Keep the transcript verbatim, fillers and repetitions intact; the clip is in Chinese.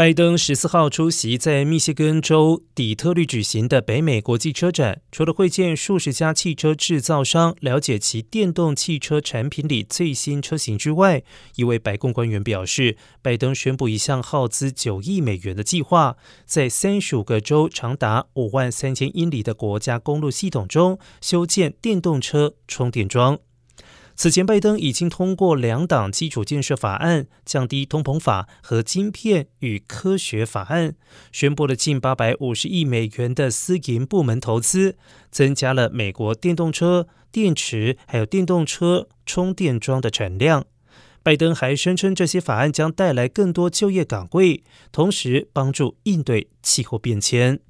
拜登十四号出席在密歇根州底特律举行的北美国际车展，除了会见数十家汽车制造商，了解其电动汽车产品里最新车型之外，一位白宫官员表示，拜登宣布一项耗资九亿美元的计划，在三十五个州长达五万三千英里的国家公路系统中修建电动车充电桩。此前，拜登已经通过两党基础建设法案、降低通膨法和晶片与科学法案，宣布了近八百五十亿美元的私营部门投资，增加了美国电动车、电池还有电动车充电桩的产量。拜登还声称，这些法案将带来更多就业岗位，同时帮助应对气候变迁。